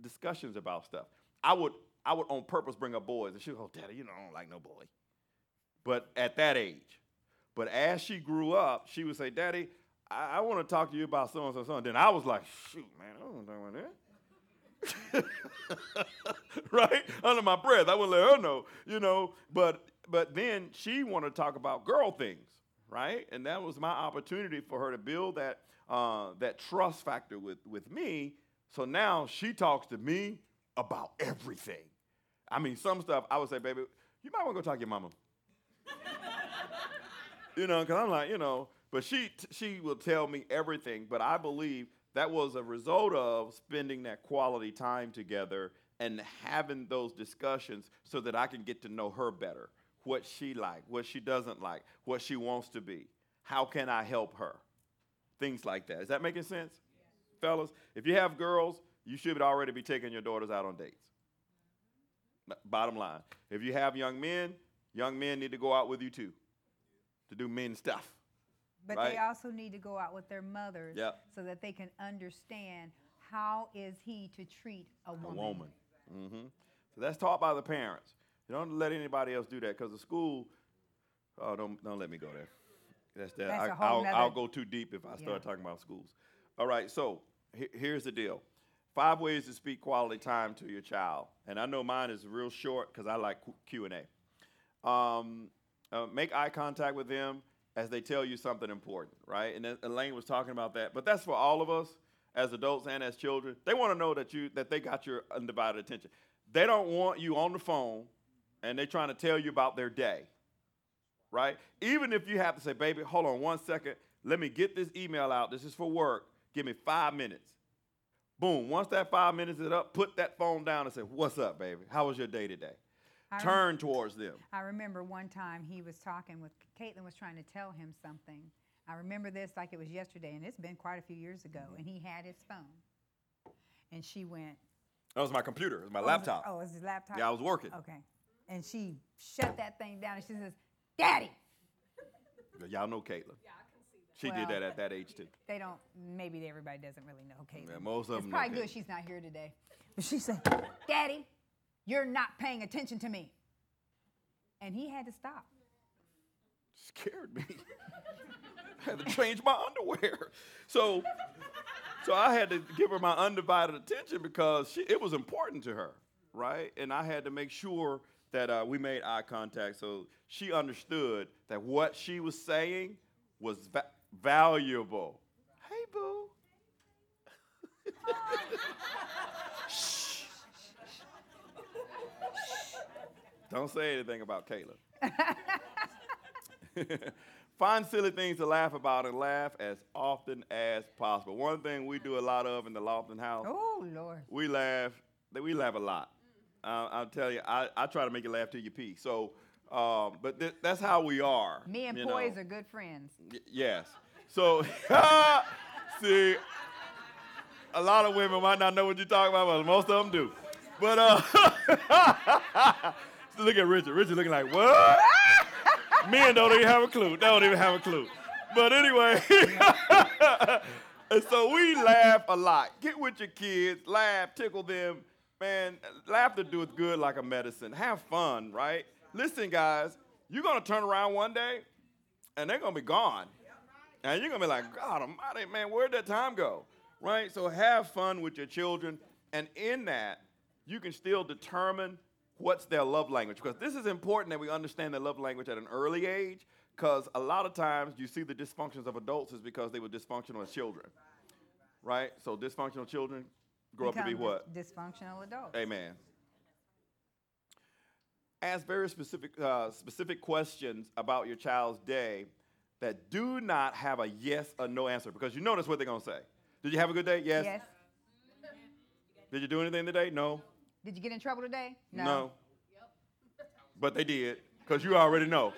discussions about stuff. I would on purpose bring up boys. And she would go, Daddy, I don't like no boy. But at that age. But as she grew up, she would say, Daddy, I want to talk to you about so-and-so. Then I was like, shoot, man, I don't know about that. Right? Under my breath. I wouldn't let her know, you know. But then she wanted to talk about girl things, right? And that was my opportunity for her to build that trust factor with me. So now she talks to me about everything. I mean, some stuff I would say, baby, you might want to go talk to your mama. You know, because I'm like, you know. But she will tell me everything. But I believe that was a result of spending that quality time together and having those discussions so that I can get to know her better, what she likes, what she doesn't like, what she wants to be. How can I help her? Things like that. Is that making sense? Yes. Fellas, if you have girls, you should already be taking your daughters out on dates. Bottom line. If you have young men need to go out with you too to do men stuff. But right? They also need to go out with their mothers so that they can understand how is he to treat a woman. Mm-hmm. So that's taught by the parents. You don't let anybody else do that because the school, oh, don't let me go there. That's a whole I'll go too deep if I start talking about schools. All right, so here's the deal. 5 ways to speak quality time to your child. And I know mine is real short because I like Q&A. Make eye contact with them as they tell you something important, right? And Elaine was talking about that. But that's for all of us as adults and as children. They want to know that they got your undivided attention. They don't want you on the phone and they're trying to tell you about their day, right? Even if you have to say, baby, hold on 1 second. Let me get this email out. This is for work. Give me 5 minutes. Boom. Once that 5 minutes is up, put that phone down and say, what's up, baby? How was your day today? Turn towards them. I remember one time he was talking with, Caitlin was trying to tell him something. I remember this like it was yesterday, and it's been quite a few years ago, and he had his phone. And she went. That was my computer. It was my laptop. It was his laptop? Yeah, I was working. Okay. And she shut that thing down, and she says, Daddy. Y'all know Caitlin. Yeah, I can see that. She did that at that age, too. They don't, maybe everybody doesn't really know Caitlin. Yeah, most of them know Caitlin. It's probably good she's not here today. But she said, Daddy, you're not paying attention to me. And he had to stop. Scared me. I had to change my underwear. So I had to give her my undivided attention because it was important to her, right? And I had to make sure that we made eye contact so she understood that what she was saying was valuable. Hey, boo. Shh. Don't say anything about Caitlin. Find silly things to laugh about and laugh as often as possible. One thing we do a lot of in the Lofton house. Oh, Lord. We laugh a lot. I'll tell you, I try to make you laugh till you pee. So, but that's how we are. Me and boys are good friends. Yes. So, see, a lot of women might not know what you're talking about, but most of them do. But look at Richard. Richard looking like, what? Men don't even have a clue. They don't even have a clue. But anyway, and so we laugh a lot. Get with your kids, laugh, tickle them. Man, laughter does good like a medicine. Have fun, right? Listen, guys, you're going to turn around one day, and they're going to be gone. And you're going to be like, God almighty, man, where'd that time go? Right? So have fun with your children. And in that, you can still determine what's their love language? Because this is important that we understand their love language at an early age, because a lot of times you see the dysfunctions of adults is because they were dysfunctional as children, right? So dysfunctional children grow up to be what? Dysfunctional adults. Amen. Ask very specific questions about your child's day that do not have a yes or no answer, because you notice what they're going to say. Did you have a good day? Yes. Yes. Did you do anything today? No. Did you get in trouble today? No. But they did, because you already know,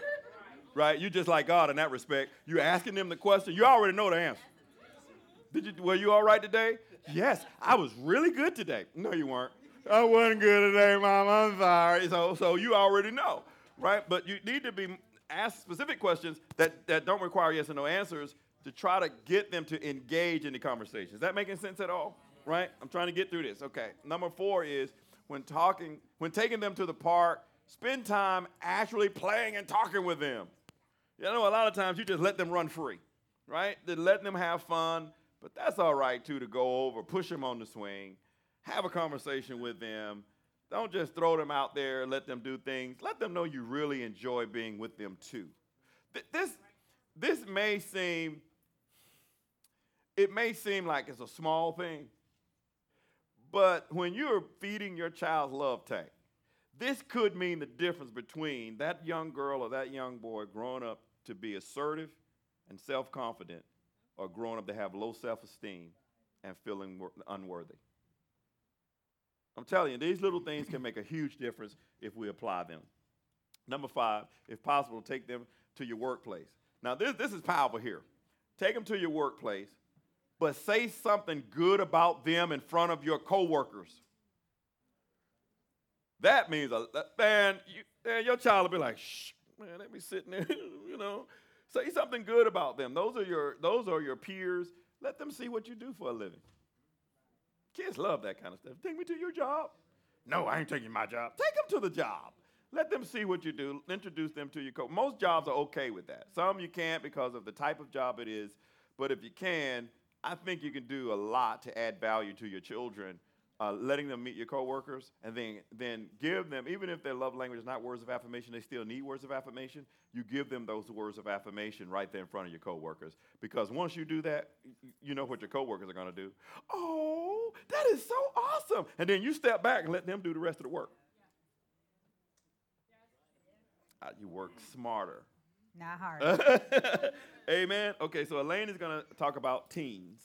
right? You're just like God in that respect. You're asking them the question. You already know the answer. Were you all right today? Yes, I was really good today. No, you weren't. I wasn't good today, Mom. I'm sorry. So you already know, right? But you need to be asked specific questions that don't require yes or no answers to try to get them to engage in the conversation. Is that making sense at all? Right? I'm trying to get through this. Okay. Number 4 is, when taking them to the park, spend time actually playing and talking with them. You know, a lot of times you just let them run free, right? Then let them have fun, but that's all right, too, to go over, push them on the swing, Have a conversation with them. Don't just throw them out there and let them do things. Let them know you really enjoy being with them too. This may seem, it may seem like it's a small thing, but when you're feeding your child's love tank, this could mean the difference between that young girl or that young boy growing up to be assertive and self-confident or growing up to have low self-esteem and feeling unworthy. I'm telling you, these little things can make a huge difference if we apply them. Number 5, if possible, take them to your workplace. Now, this is powerful here. Take them to your workplace, but say something good about them in front of your coworkers. That means, man, your child will be like, shh, man, let me sit in there, you know. Say something good about them. Those are your peers. Let them see what you do for a living. Kids love that kind of stuff. Take me to your job. No, I ain't taking my job. Take them to the job. Let them see what you do. Introduce them to your coach. Most jobs are okay with that. Some you can't because of the type of job it is. But if you can, I think you can do a lot to add value to your children, letting them meet your coworkers, and then give them, even if their love language is not words of affirmation, they still need words of affirmation. You give them those words of affirmation right there in front of your coworkers. Because once you do that, you know what your coworkers are going to do. Oh, that is so awesome. And then you step back and let them do the rest of the work. You work smarter. Not hard. Amen. Okay, so Elaine is going to talk about teens.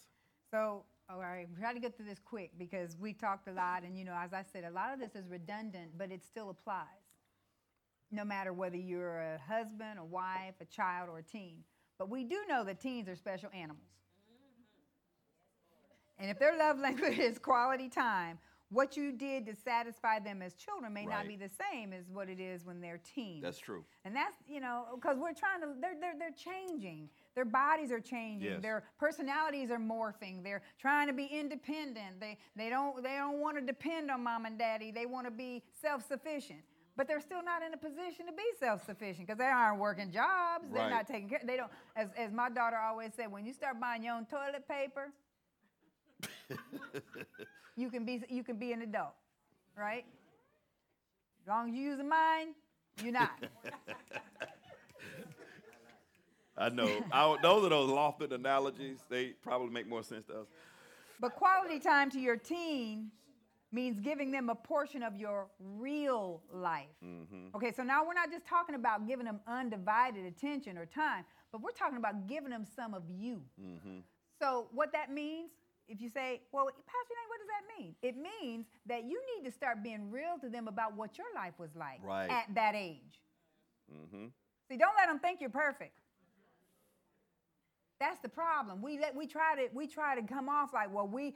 So, all right, we're trying to get through this quick because we talked a lot. And, you know, as I said, a lot of this is redundant, but it still applies. No matter whether you're a husband, a wife, a child, or a teen. But we do know that teens are special animals. And if their love language is quality time, what you did to satisfy them as children may not be the same as what it is when they're teens. That's true. And that's, you know, because we're trying to, they're changing. Their bodies are changing. Yes. Their personalities are morphing. They're trying to be independent. They don't want to depend on mom and daddy. They want to be self-sufficient. But they're still not in a position to be self-sufficient because they aren't working jobs. Right. They're not taking care. They don't, as my daughter always said, when you start buying your own toilet paper, you can be an adult, right? As long as you use mine, you're not. I know. Those are those lofted analogies. They probably make more sense to us. But quality time to your teen means giving them a portion of your real life. Mm-hmm. Okay, so now we're not just talking about giving them undivided attention or time, but we're talking about giving them some of you. Mm-hmm. So what that means, if you say, well, Pastor Nate, what does that mean? It means that you need to start being real to them about what your life was like at that age. Mm-hmm. See, don't let them think you're perfect. That's the problem. We try to come off like, well, we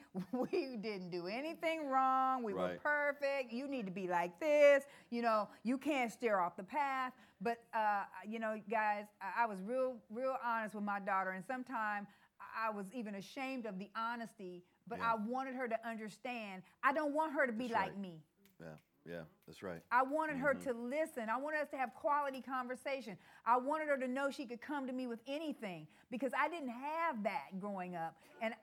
didn't do anything wrong. We were perfect. You need to be like this. You know, you can't steer off the path. But you know, guys, I was real honest with my daughter, and sometimes I was even ashamed of the honesty, but I wanted her to understand. I don't want her to be like me. Yeah, that's right. I wanted her to listen. I wanted us to have quality conversation. I wanted her to know she could come to me with anything because I didn't have that growing up. And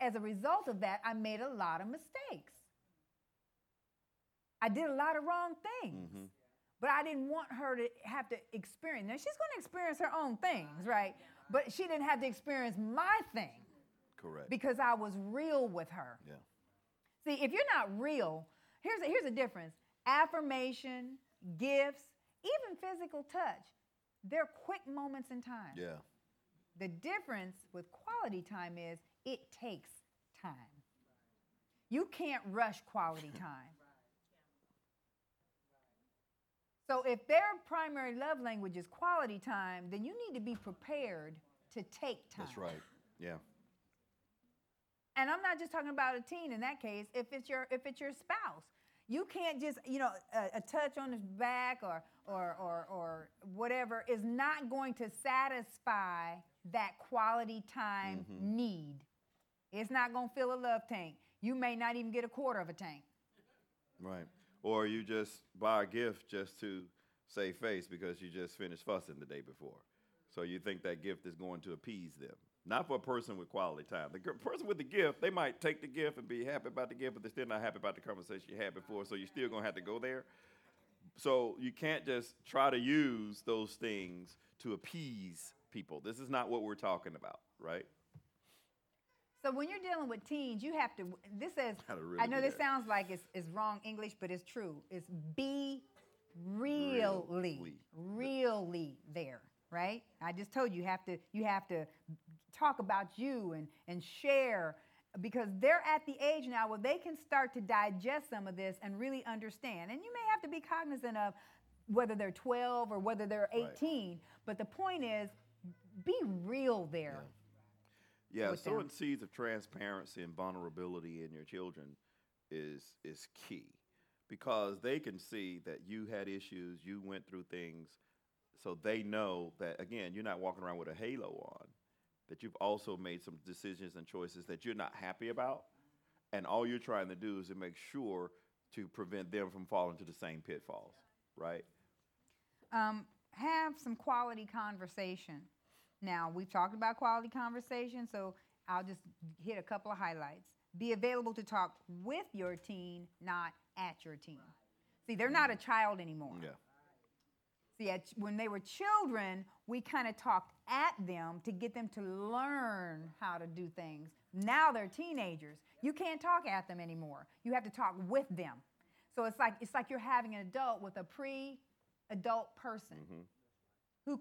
as a result of that, I made a lot of mistakes. I did a lot of wrong things. Mm-hmm. But I didn't want her to have to experience. Now, she's going to experience her own things, right? But she didn't have to experience my thing. Correct. Because I was real with her. Yeah. See, if you're not real, here's the difference. Affirmation, gifts, even physical touch, they're quick moments in time. Yeah. The difference with quality time is it takes time. You can't rush quality time. So if their primary love language is quality time, then you need to be prepared to take time. That's right. Yeah. And I'm not just talking about a teen in that case. If it's your spouse, you can't just, you know, a touch on his back or whatever is not going to satisfy that quality time need. It's not going to fill a love tank. You may not even get a quarter of a tank. Right. Or you just buy a gift just to save face because you just finished fussing the day before. So you think that gift is going to appease them. Not for a person with quality time. The person with the gift, they might take the gift and be happy about the gift, but they're still not happy about the conversation you had before, so you're still going to have to go there. So you can't just try to use those things to appease people. This is not what we're talking about, right? So when you're dealing with teens, you have to, this is, I know this sounds like it's wrong English, but it's true. It's be really there, right? I just told you, you have to talk about you and share, because they're at the age now where they can start to digest some of this and really understand. And you may have to be cognizant of whether they're 12 or whether they're 18, right. But the point is, be real there. Yeah. Yeah, sowing seeds of transparency and vulnerability in your children is key, because they can see that you had issues, you went through things, so they know that, again, you're not walking around with a halo on, that you've also made some decisions and choices that you're not happy about, and all you're trying to do is to make sure to prevent them from falling to the same pitfalls, right? Have some quality conversation. Now, we've talked about quality conversation, so I'll just hit a couple of highlights. Be available to talk with your teen, not at your teen. See, they're not a child anymore. Yeah. See, when they were children, we kind of talked at them to get them to learn how to do things. Now they're teenagers. You can't talk at them anymore. You have to talk with them. So it's like you're having an adult with a pre-adult person. Mm-hmm. Who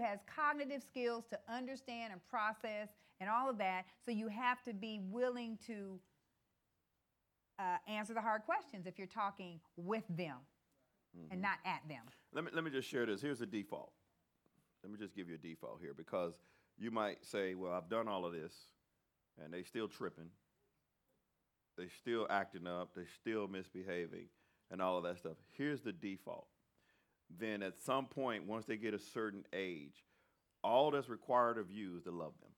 has cognitive skills to understand and process and all of that. So you have to be willing to answer the hard questions if you're talking with them and not at them. Let me just share this. Here's a default. Let me just give you a default here, because you might say, well, I've done all of this, and they still tripping. They still acting up. They still misbehaving and all of that stuff. Here's the default. Then at some point, once they get a certain age, all that's required of you is to love them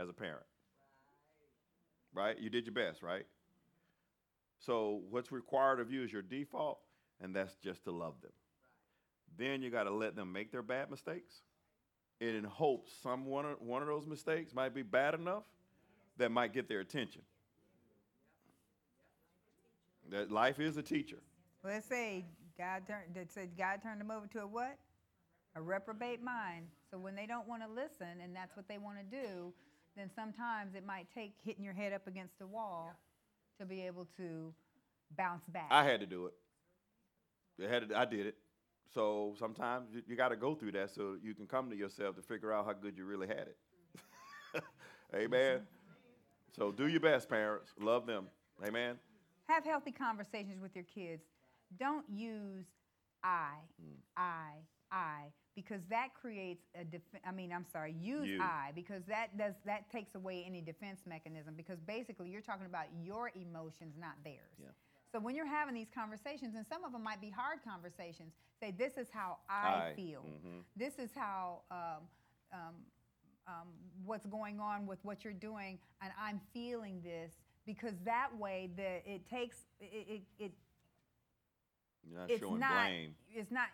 as a parent, right? You did your best, right? So what's required of you is your default, and that's just to love them. Then you got to let them make their bad mistakes, and in hopes one of those mistakes might be bad enough that might get their attention. That life is a teacher. Let's say God turned them over to a what? A reprobate mind. So when they don't want to listen, and that's what they want to do, then sometimes it might take hitting your head up against the wall to be able to bounce back. I had to do it. I did it. So sometimes you got to go through that so you can come to yourself to figure out how good you really had it. Amen. So do your best, parents. Love them. Amen. Have healthy conversations with your kids. Don't use I, because that creates use you. I, because that takes away any defense mechanism, because basically you're talking about your emotions, not theirs. Yeah. So when you're having these conversations, and some of them might be hard conversations, say, this is how I feel. Mm-hmm. This is how what's going on with what you're doing, and I'm feeling this, because that way you're not showing blame. It's not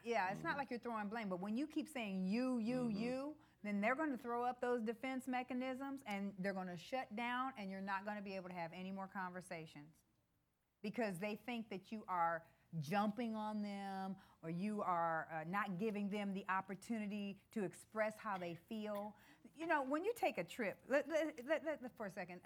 like you're throwing blame. But when you keep saying you, then they're going to throw up those defense mechanisms, and they're going to shut down, and you're not going to be able to have any more conversations, because they think that you are jumping on them, or you are not giving them the opportunity to express how they feel. You know, when you take a trip, for a second,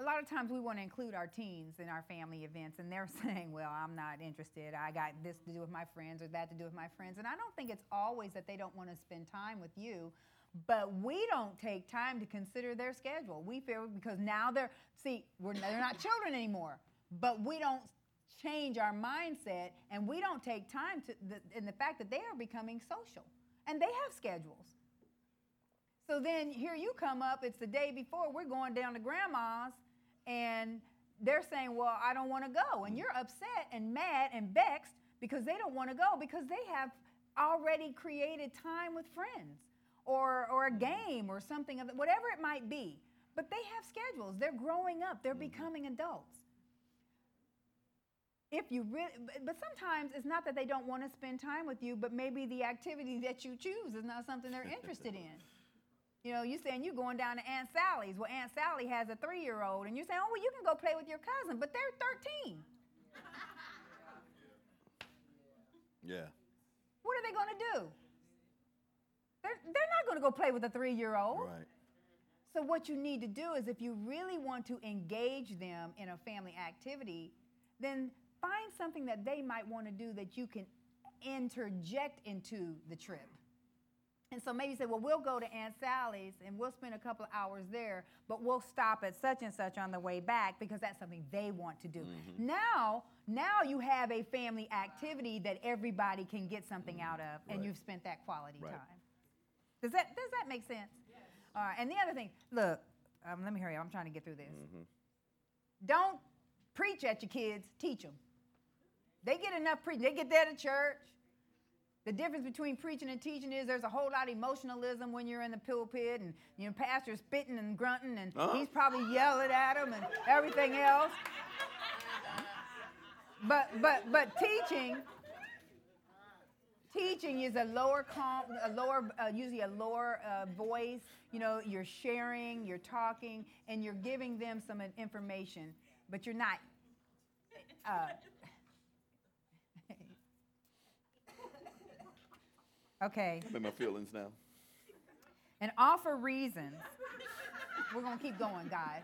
a lot of times we want to include our teens in our family events, and they're saying, well, I'm not interested. I got this to do with my friends or that to do with my friends. And I don't think it's always that they don't want to spend time with you, but we don't take time to consider their schedule. We feel, because now they're not children anymore, but we don't change our mindset, and we don't take time in the fact that they are becoming social, and they have schedules. So then here you come up, it's the day before, we're going down to grandma's, and they're saying, well, I don't want to go. And you're upset and mad and vexed because they don't want to go, because they have already created time with friends or a game or something, whatever it might be. But they have schedules. They're growing up. They're becoming adults. if you really, but sometimes it's not that they don't want to spend time with you, but maybe the activity that you choose is not something they're interested in. You know, you're saying you're going down to Aunt Sally's. Well, Aunt Sally has a 3-year-old, and you're saying, oh, well, you can go play with your cousin, but they're 13. Yeah. What are they going to do? They're not going to go play with a 3-year-old. Right. So what you need to do is if you really want to engage them in a family activity, then find something that they might want to do that you can interject into the trip. And so maybe you say, well, we'll go to Aunt Sally's and we'll spend a couple of hours there, but we'll stop at such and such on the way back because that's something they want to do. Mm-hmm. Now you have a family activity that everybody can get something mm-hmm. out of, and right. you've spent that quality right. time. Does that make sense? Yes. All right. And the other thing, look, let me hurry up. I'm trying to get through this. Mm-hmm. Don't preach at your kids. Teach them. They get enough preaching. They get that at church. The difference between preaching and teaching is there's a whole lot of emotionalism when you're in the pulpit and you know, pastor's spitting and grunting and he's probably yelling at them and everything else. But teaching is a lower voice. You know, you're sharing, you're talking, and you're giving them some information, but you're not. Okay. I'm in my feelings now. And offer reasons. We're going to keep going, guys.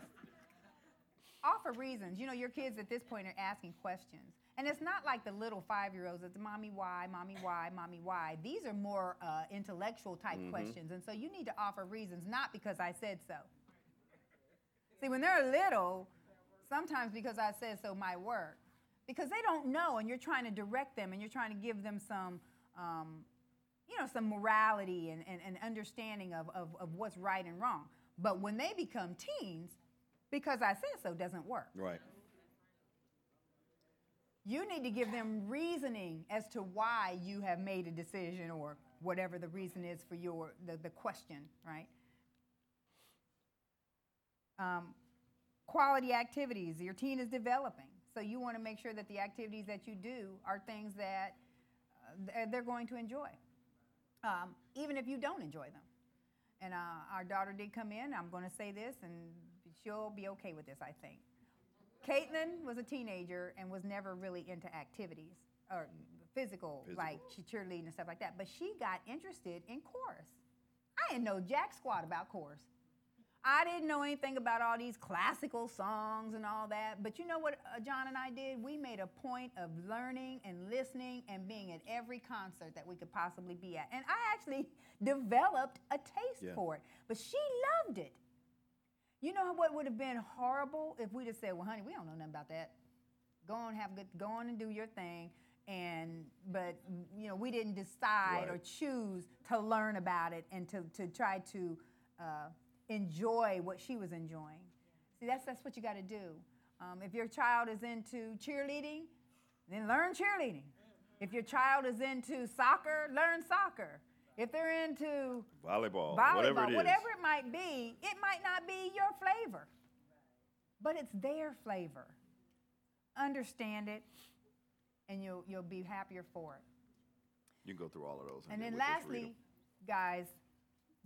Offer reasons. You know, your kids at this point are asking questions. And it's not like the little 5-year-olds. It's mommy, why, mommy, why, mommy, why. These are more intellectual type mm-hmm. questions. And so you need to offer reasons, not because I said so. See, when they're little, sometimes because I said so might work. Because they don't know, and you're trying to direct them, and you're trying to give them some... you know, some morality and understanding of what's right and wrong. But when they become teens, because I said so doesn't work. Right. You need to give them reasoning as to why you have made a decision or whatever the reason is for your the question, right? Quality activities. Your teen is developing. So you want to make sure that the activities that you do are things that they're going to enjoy. Even if you don't enjoy them. And our daughter did come in. I'm going to say this, and she'll be okay with this, I think. Caitlin was a teenager and was never really into activities or physical, like cheerleading and stuff like that. But she got interested in chorus. I didn't know jack squat about chorus. I didn't know anything about all these classical songs and all that. But you know what John and I did? We made a point of learning and listening and being at every concert that we could possibly be at. And I actually developed a taste for it. But she loved it. You know what would have been horrible if we'd have said, well, honey, we don't know nothing about that. Go on and do your thing. But you know, we didn't decide or choose to learn about it and to try to... enjoy what she was enjoying. See, that's what you got to do. If your child is into cheerleading, then learn cheerleading. If your child is into soccer, learn soccer. If they're into volleyball whatever it might be, it might not be your flavor, but it's their flavor. Understand it, and you'll be happier for it. You can go through all of those. And then lastly, guys,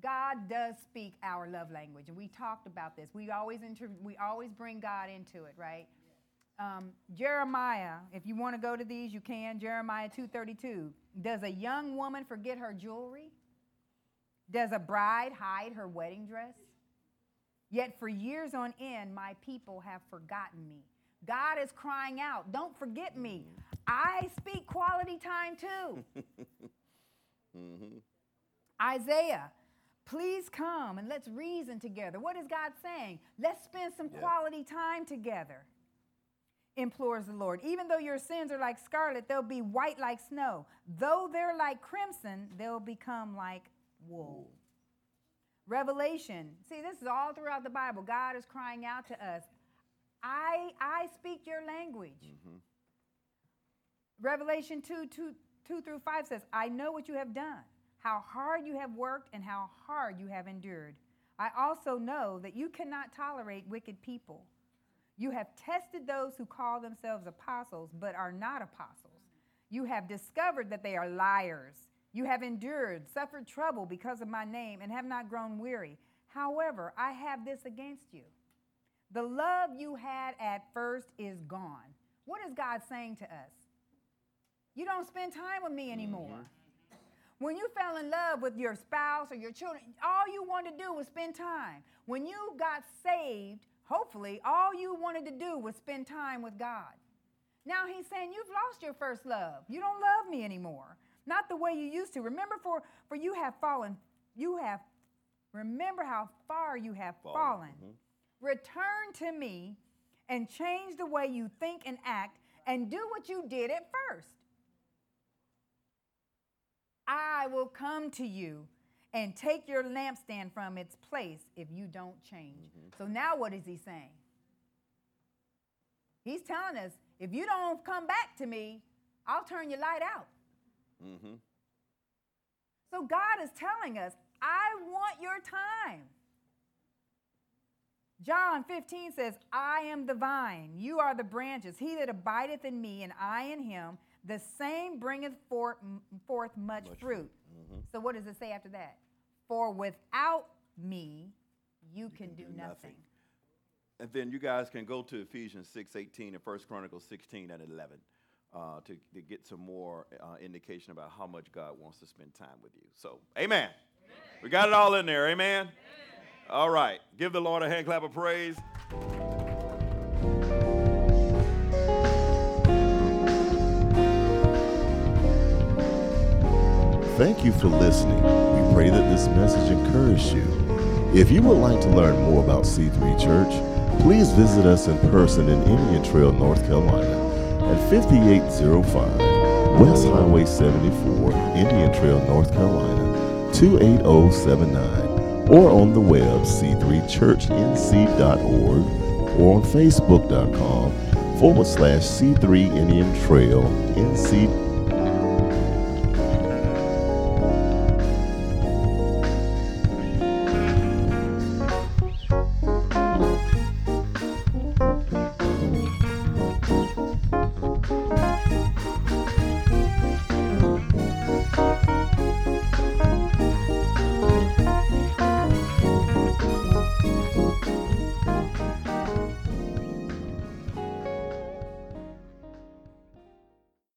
God does speak our love language, and we talked about this. We always bring God into it, right? Jeremiah, if you want to go to these, you can. Jeremiah 2:32. Does a young woman forget her jewelry? Does a bride hide her wedding dress? Yet for years on end, my people have forgotten me. God is crying out, don't forget me. I speak quality time too. mm-hmm. Isaiah. Please come and let's reason together. What is God saying? Let's spend some quality time together, implores the Lord. Even though your sins are like scarlet, they'll be white like snow. Though they're like crimson, they'll become like wool. Revelation. See, this is all throughout the Bible. God is crying out to us. I speak your language. Mm-hmm. Revelation 2 through 5 says, I know what you have done. How hard you have worked and how hard you have endured. I also know that you cannot tolerate wicked people. You have tested those who call themselves apostles but are not apostles. You have discovered that they are liars. You have endured, suffered trouble because of my name, and have not grown weary. However, I have this against you. The love you had at first is gone. What is God saying to us? You don't spend time with me anymore. Mm-hmm. When you fell in love with your spouse or your children, all you wanted to do was spend time. When you got saved, hopefully, all you wanted to do was spend time with God. Now he's saying, you've lost your first love. You don't love me anymore. Not the way you used to. Remember, for you have fallen. Remember how far you have fallen. Mm-hmm. Return to me and change the way you think and act and do what you did at first. I will come to you and take your lampstand from its place if you don't change. Mm-hmm. So now what is he saying? He's telling us, if you don't come back to me, I'll turn your light out. Mm-hmm. So God is telling us, I want your time. John 15 says, I am the vine, you are the branches. He that abideth in me and I in him, the same bringeth forth much fruit. Mm-hmm. So what does it say after that? For without me, you can do nothing. And then you guys can go to Ephesians 6:18 and 1 Chronicles 16 and 11. To get some more indication about how much God wants to spend time with you. So, amen. Amen. We got it all in there, amen? Amen. All right. Give the Lord a hand clap of praise. Thank you for listening. We pray that this message encouraged you. If you would like to learn more about C3 Church, please visit us in person in Indian Trail, North Carolina, at 5805 West Highway 74, Indian Trail, North Carolina, 28079, or on the web, c3churchnc.org, or on facebook.com/C3 Indian Trail NC.